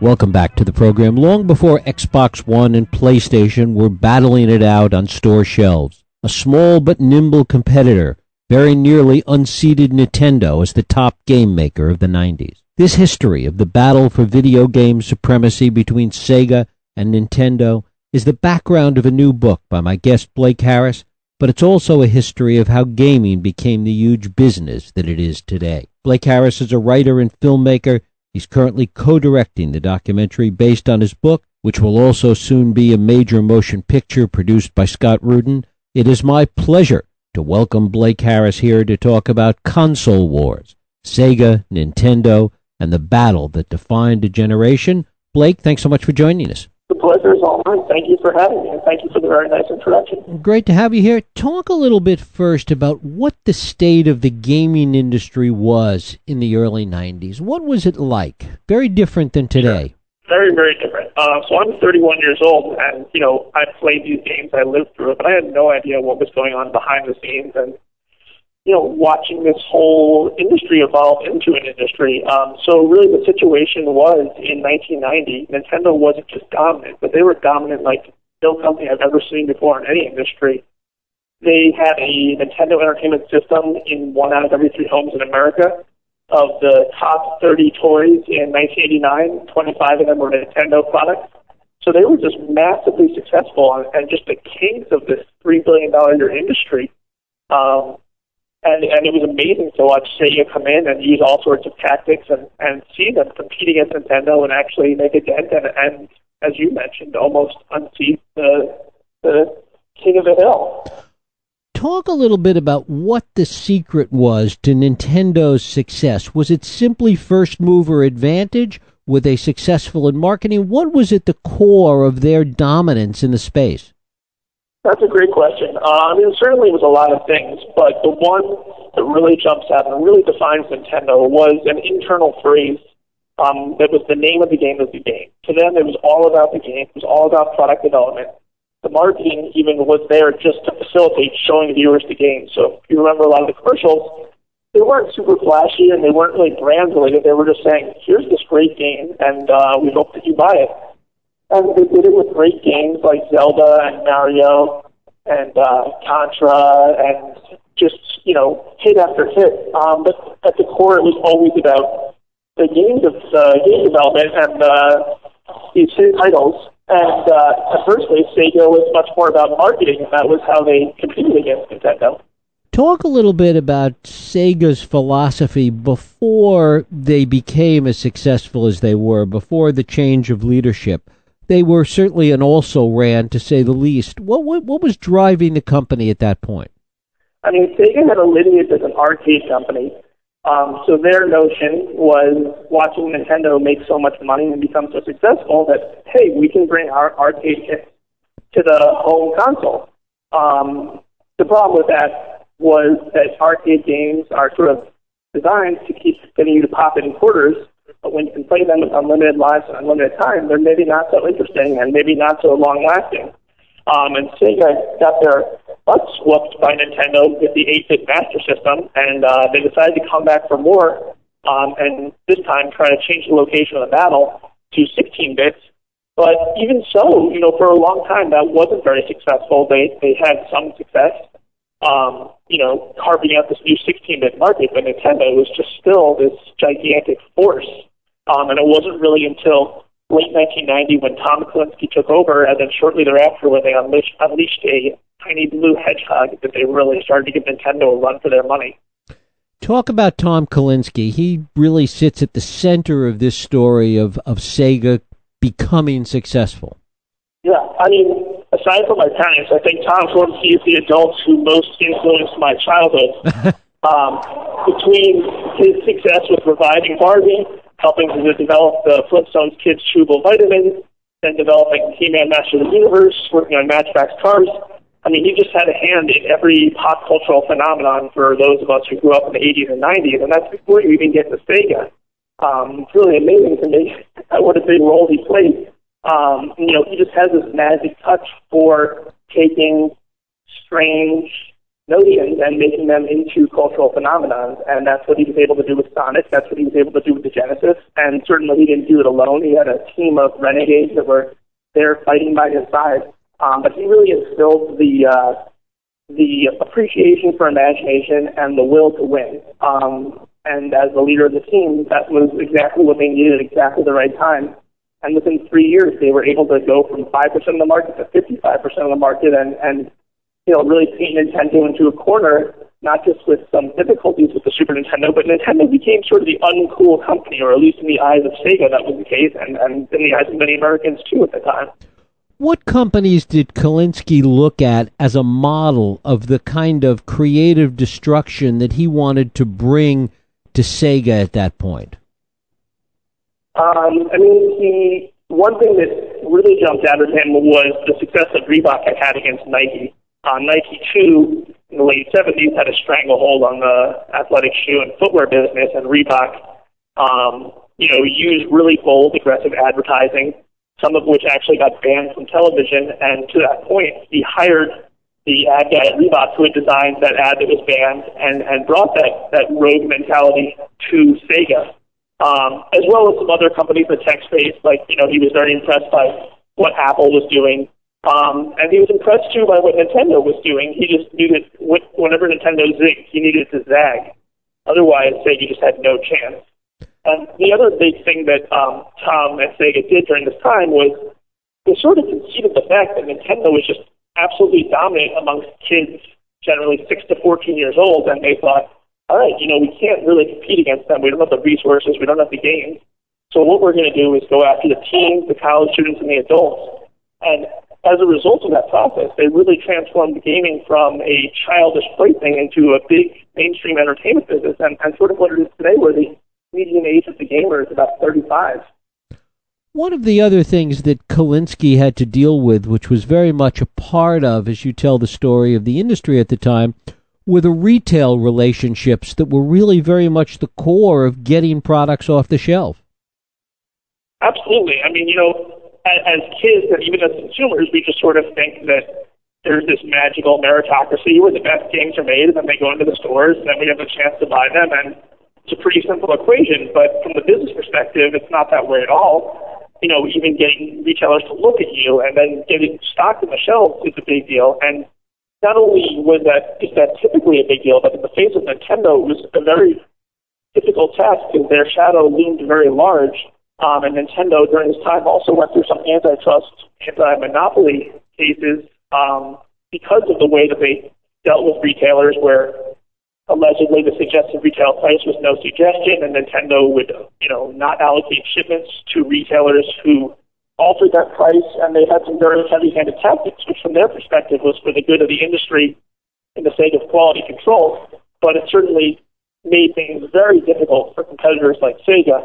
Welcome back to the program. Long before Xbox One and PlayStation were battling it out on store shelves, a small but nimble competitor very nearly unseated Nintendo as the top game maker of the 90s. This history of the battle for video game supremacy between Sega and Nintendo is the background of a new book by my guest Blake Harris, but it's also a history of how gaming became the huge business that it is today. Blake Harris is a writer and filmmaker. He's currently co-directing the documentary based on his book, which will also soon be a major motion picture produced by Scott Rudin. It is my pleasure to welcome Blake Harris here to talk about Console Wars, Sega, Nintendo, and the battle that defined a generation. Blake, thanks so much for joining us. The pleasure is all mine. Thank you for having me, and thank you for the very nice introduction. Great to have you here. Talk a little bit first about what the state of the gaming industry was in the early 90s. What was it like? Very different than today. Sure. Very, very different. So I'm 31 years old, and, you know, I played these games, I lived through it, but I had no idea what was going on behind the scenes, and, you know, watching this whole industry evolve into an industry. So really the situation was, in 1990, Nintendo wasn't just dominant, but they were dominant like no company I've ever seen before in any industry. They had a Nintendo Entertainment System in 1 out of every 3 homes in America. Of the top 30 toys in 1989, 25 of them were Nintendo products. So they were just massively successful and just the kings of this $3 billion industry. And it was amazing to watch Sega come in and use all sorts of tactics and see them compete against Nintendo and actually make a dent and as you mentioned, almost unseat the king of the hill. Talk a little bit about what the secret was to Nintendo's success. Was it simply first mover advantage? Were they successful in marketing? What was at the core of their dominance in the space? That's a great question. I mean, certainly it was a lot of things, but the one that really jumps out and really defines Nintendo was an internal phrase that was the name of the game was the game. To them, it was all about the game. It was all about product development. The marketing even was there just to facilitate showing viewers the game. So if you remember a lot of the commercials, they weren't super flashy and they weren't really brand related. They were just saying, here's this great game and we hope that you buy it. And they did it with great games like Zelda and Mario and Contra and just, you know, hit after hit. But at the core, it was always about the game development and these hit titles. And at first place, Sega was much more about marketing, and that was how they competed against Nintendo. Talk a little bit about Sega's philosophy before they became as successful as they were, before the change of leadership. They were certainly an also-ran, to say the least. What was driving the company at that point? I mean, Sega had a lineage as an arcade company. So their notion was watching Nintendo make so much money and become so successful that, hey, we can bring our arcade kits to the home console. The problem with that was that arcade games are sort of designed to keep getting you to pop it in quarters, but when you can play them with unlimited lives and unlimited time, they're maybe not so interesting and maybe not so long-lasting. And Sega got their butts whooped by Nintendo with the 8-bit Master System, and they decided to come back for more, and this time try to change the location of the battle to 16 bits. But even so, you know, for a long time that wasn't very successful. They had some success, you know, carving out this new 16-bit market, but Nintendo was just still this gigantic force, and it wasn't really until late 1990 when Tom Kalinske took over, and then shortly thereafter when they unleashed a tiny blue hedgehog that they really started to give Nintendo a run for their money. Talk about Tom Kalinske. He really sits at the center of this story of Sega becoming successful. Yeah, I mean, aside from my parents, I think Tom Kalinske is the adult who most influenced my childhood. Between his success with reviving Barbie, helping to develop the Flintstones Kids Chewable Vitamins, then developing He-Man Master of the Universe, working on Matchbox Cars. I mean, he just had a hand in every pop cultural phenomenon for those of us who grew up in the 80s and 90s, and that's before you even get to Sega. It's really amazing to me what a big role he played. You know, he just has this magic touch for taking strange, notions and making them into cultural phenomena. And that's what he was able to do with Sonic. That's what he was able to do with the Genesis. And certainly he didn't do it alone. He had a team of renegades that were there fighting by his side. But he really instilled the appreciation for imagination and the will to win. And as the leader of the team, that was exactly what they needed at exactly the right time. And within 3 years, they were able to go from 5% of the market to 55% of the market and you know, really paint Nintendo into a corner, not just with some difficulties with the Super Nintendo, but Nintendo became sort of the uncool company, or at least in the eyes of Sega, that was the case, and in the eyes of many Americans, too, at the time. What companies did Kalinske look at as a model of the kind of creative destruction that he wanted to bring to Sega at that point? One thing that really jumped out at him was the success that Reebok had had against Nike. Nike, too, in the late 70s, had a stranglehold on the athletic shoe and footwear business, and Reebok, used really bold, aggressive advertising, some of which actually got banned from television. And to that point, he hired the ad guy at Reebok who had designed that ad that was banned and brought that rogue mentality to Sega, as well as some other companies in the tech space. He was very impressed by what Apple was doing. And he was impressed, too, by what Nintendo was doing. He just knew that whenever Nintendo zigged, he needed to zag. Otherwise, Sega just had no chance. And the other big thing that Tom and Sega did during this time was they sort of conceded the fact that Nintendo was just absolutely dominant amongst kids, generally 6 to 14 years old, and they thought, all right, we can't really compete against them. We don't have the resources. We don't have the games. So what we're going to do is go after the teens, the college students, and the adults. And as a result of that process, they really transformed gaming from a childish plaything into a big mainstream entertainment business, and sort of what it is today, where the median age of the gamer is about 35. One of the other things that Kalinske had to deal with, which was very much a part of, as you tell the story of the industry at the time, were the retail relationships that were really very much the core of getting products off the shelf. Absolutely. As kids and even as consumers, we just sort of think that there's this magical meritocracy where the best games are made and then they go into the stores and then we have a chance to buy them. And it's a pretty simple equation, but from the business perspective, it's not that way at all. Even getting retailers to look at you and then getting stocked on the shelves is a big deal. And not only was that typically a big deal, but in the face of Nintendo, it was a very difficult task because their shadow loomed very large. And Nintendo, during this time, also went through some antitrust, anti-monopoly cases because of the way that they dealt with retailers, where allegedly the suggested retail price was no suggestion, and Nintendo would, not allocate shipments to retailers who altered that price, and they had some very heavy-handed tactics, which from their perspective was for the good of the industry in the sake of quality control, but it certainly made things very difficult for competitors like Sega.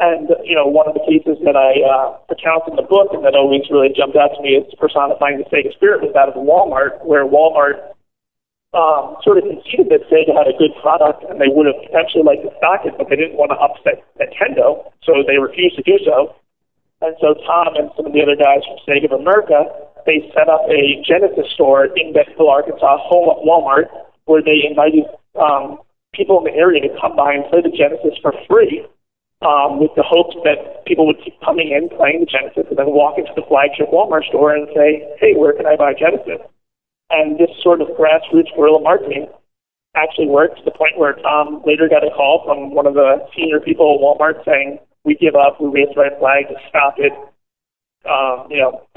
And, one of the cases that I recount in the book and that always really jumped out to me as personifying the Sega spirit was that of Walmart, where Walmart sort of conceded that Sega had a good product and they would have potentially liked to stock it, but they didn't want to upset Nintendo, so they refused to do so. And so Tom and some of the other guys from Sega of America, they set up a Genesis store in Bentonville, Arkansas, home at Walmart, where they invited people in the area to come by and play the Genesis for free, with the hopes that people would keep coming in, playing the Genesis, and then walk into the flagship Walmart store and say, hey, where can I buy Genesis? And this sort of grassroots guerrilla marketing actually worked to the point where Tom later got a call from one of the senior people at Walmart saying, we give up, we raise the red flag, to stop it,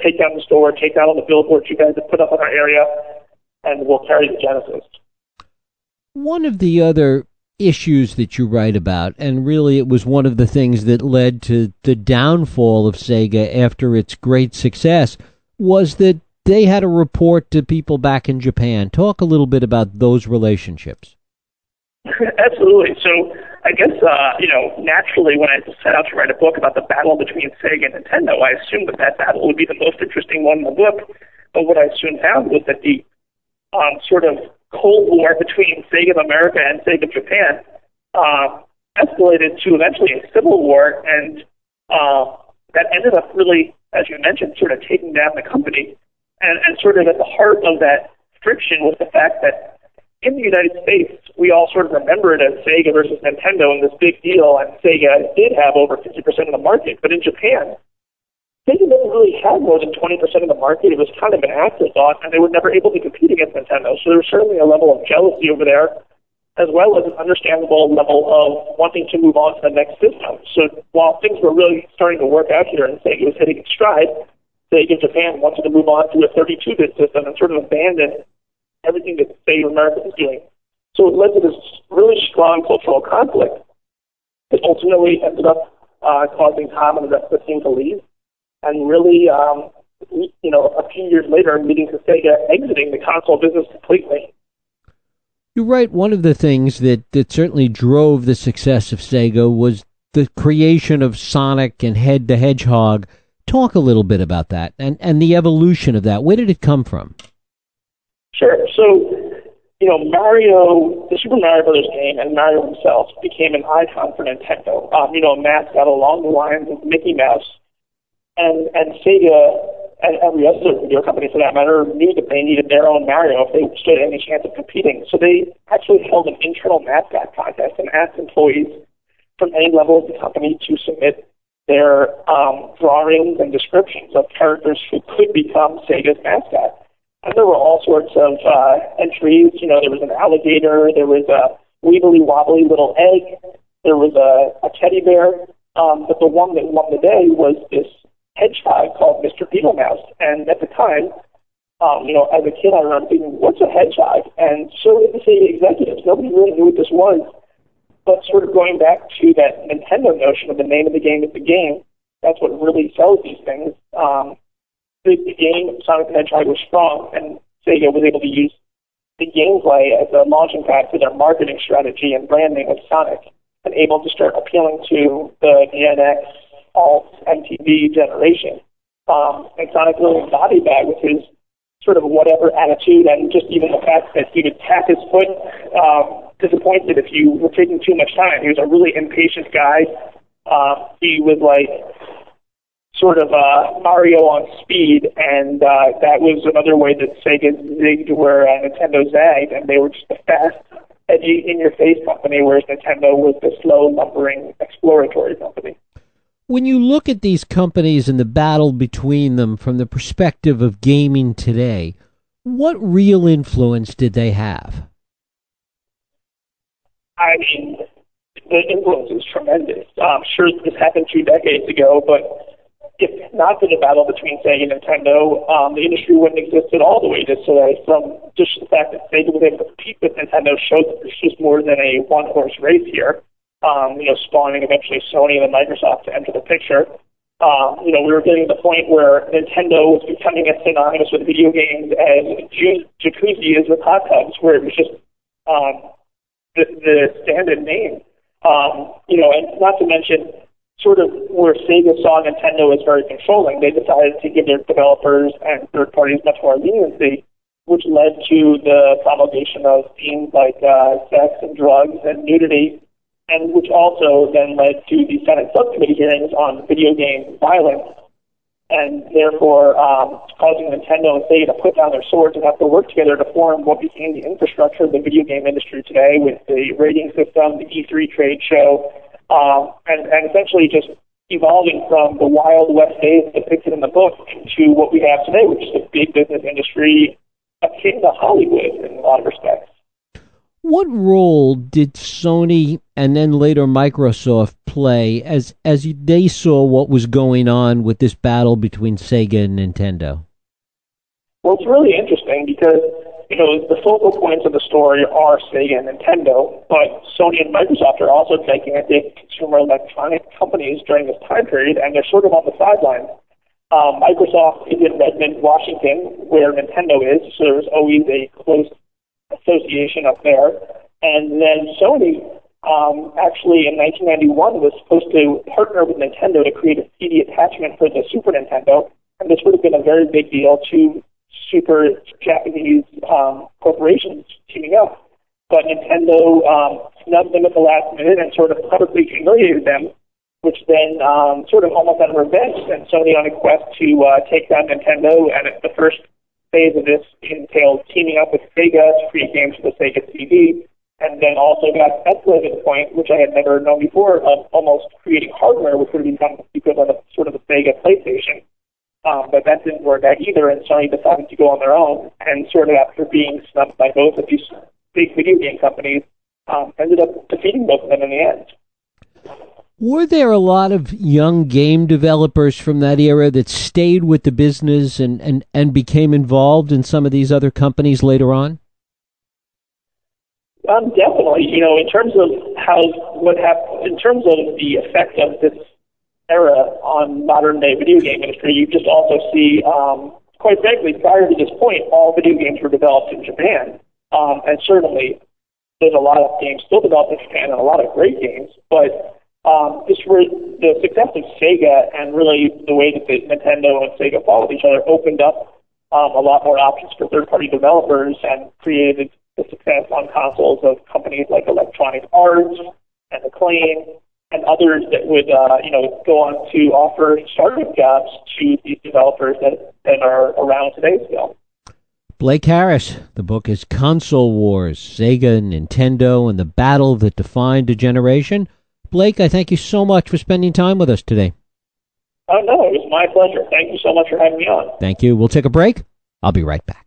take down the store, take down all the billboards you guys have put up in our area, and we'll carry the Genesis. One of the other issues that you write about, and really it was one of the things that led to the downfall of Sega after its great success, was that they had to report to people back in Japan. Talk a little bit about those relationships. Absolutely. So I guess, naturally when I set out to write a book about the battle between Sega and Nintendo, I assumed that battle would be the most interesting one in the book. But what I soon found was that the sort of Cold War between Sega of America and Sega of Japan escalated to eventually a civil war, and that ended up really, as you mentioned, sort of taking down the company. And sort of at the heart of that friction was the fact that in the United States, we all sort of remember it as Sega versus Nintendo and this big deal, and Sega did have over 50% of the market. But in Japan, Sega didn't really have more than 20% of the market. It was kind of an afterthought, and they were never able to compete against Nintendo. So there was certainly a level of jealousy over there, as well as an understandable level of wanting to move on to the next system. So while things were really starting to work out here and Sega was hitting its stride, Sega Japan wanted to move on to a 32-bit system and sort of abandoned everything that Sega America was doing. So it led to this really strong cultural conflict that ultimately ended up causing Tom and the rest of the team to leave. And really, a few years later, leading to Sega exiting the console business completely. You're right. One of the things that certainly drove the success of Sega was the creation of Sonic and Head the Hedgehog. Talk a little bit about that and the evolution of that. Where did it come from? Sure. So, Mario, the Super Mario Brothers game, and Mario himself became an icon for Nintendo. A mascot along the lines of Mickey Mouse. And Sega, and every other video company for that matter, knew that they needed their own Mario if they stood any chance of competing. So they actually held an internal mascot contest and asked employees from any level of the company to submit their drawings and descriptions of characters who could become Sega's mascot. And there were all sorts of entries. There was an alligator, there was a wibbly wobbly little egg, there was a teddy bear. But the one that won the day was this hedgehog called Mr. Beetle Mouse. And at the time, as a kid, I remember thinking, what's a hedgehog? And so did the Sega executives. Nobody really knew what this was. But sort of going back to that Nintendo notion of the name of the game is the game, that's what really sells these things. The game, Sonic the Hedgehog, was strong, and Sega was able to use the gameplay as a launching pad for their marketing strategy and branding of Sonic, and able to start appealing to the DNX, Alt, MTV generation. And Sonic really embodied that with his sort of whatever attitude, and just even the fact that he would tap his foot disappointed if you were taking too much time. He was a really impatient guy. He was like sort of Mario on speed, and that was another way that Sega zigged where Nintendo zagged, and they were just the fast, edgy, in-your-face company, whereas Nintendo was the slow, lumbering, exploratory company. When you look at these companies and the battle between them from the perspective of gaming today, what real influence did they have? I mean, the influence is tremendous. I'm sure this happened 2 decades ago, but if not for the battle between Sega and Nintendo, the industry wouldn't exist at all the way it is today. From just the fact that Sega was able to compete with Nintendo showed that there's just more than a one-horse race here. Spawning eventually Sony and then Microsoft to enter the picture. We were getting to the point where Nintendo was becoming as synonymous with video games as Jacuzzi is with hot tubs, where it was just the standard name. And not to mention sort of where Sega saw Nintendo as very controlling. They decided to give their developers and third parties much more leniency, which led to the promulgation of themes like sex and drugs and nudity, and which also then led to the Senate subcommittee hearings on video game violence, and therefore causing Nintendo and Sega to put down their swords and have to work together to form what became the infrastructure of the video game industry today, with the rating system, the E3 trade show, and essentially just evolving from the Wild West days depicted in the book to what we have today, which is a big business industry akin to Hollywood in a lot of respects. What role did Sony and then later Microsoft play as they saw what was going on with this battle between Sega and Nintendo? Well, it's really interesting because, the focal points of the story are Sega and Nintendo, but Sony and Microsoft are also taking, I think, consumer electronic companies during this time period, and they're sort of on the sidelines. Microsoft is in Redmond, Washington, where Nintendo is, so there's always a close association up there. And then Sony actually in 1991 was supposed to partner with Nintendo to create a CD attachment for the Super Nintendo, and this would have been a very big deal to super Japanese corporations teaming up. But Nintendo snubbed them at the last minute and sort of publicly humiliated them, which then sort of almost had revenge, and Sony on a quest to take down Nintendo, and at the first phase of this entailed teaming up with Sega to create games for the Sega CD, and then also got Tesla at this point, which I had never known before, of almost creating hardware, which would have become equivalent of sort of the Sega PlayStation. But that didn't work out either, and Sony decided to go on their own, and sort of after being snubbed by both of these big video game companies, ended up defeating both of them in the end. Were there a lot of young game developers from that era that stayed with the business and became involved in some of these other companies later on? Definitely. You know, in terms of in terms of the effect of this era on modern day video game industry, you just also see, quite frankly, prior to this point, all video games were developed in Japan, and certainly there's a lot of games still developed in Japan and a lot of great games, but just for the success of Sega and really the way that Nintendo and Sega followed each other opened up a lot more options for third-party developers and created the success on consoles of companies like Electronic Arts and Acclaim and others that would go on to offer startup jobs to these developers that are around today still. Blake Harris. The book is Console Wars, Sega and Nintendo and the Battle That Defined a Generation. Blake, I thank you so much for spending time with us today. Oh, no, it was my pleasure. Thank you so much for having me on. Thank you. We'll take a break. I'll be right back.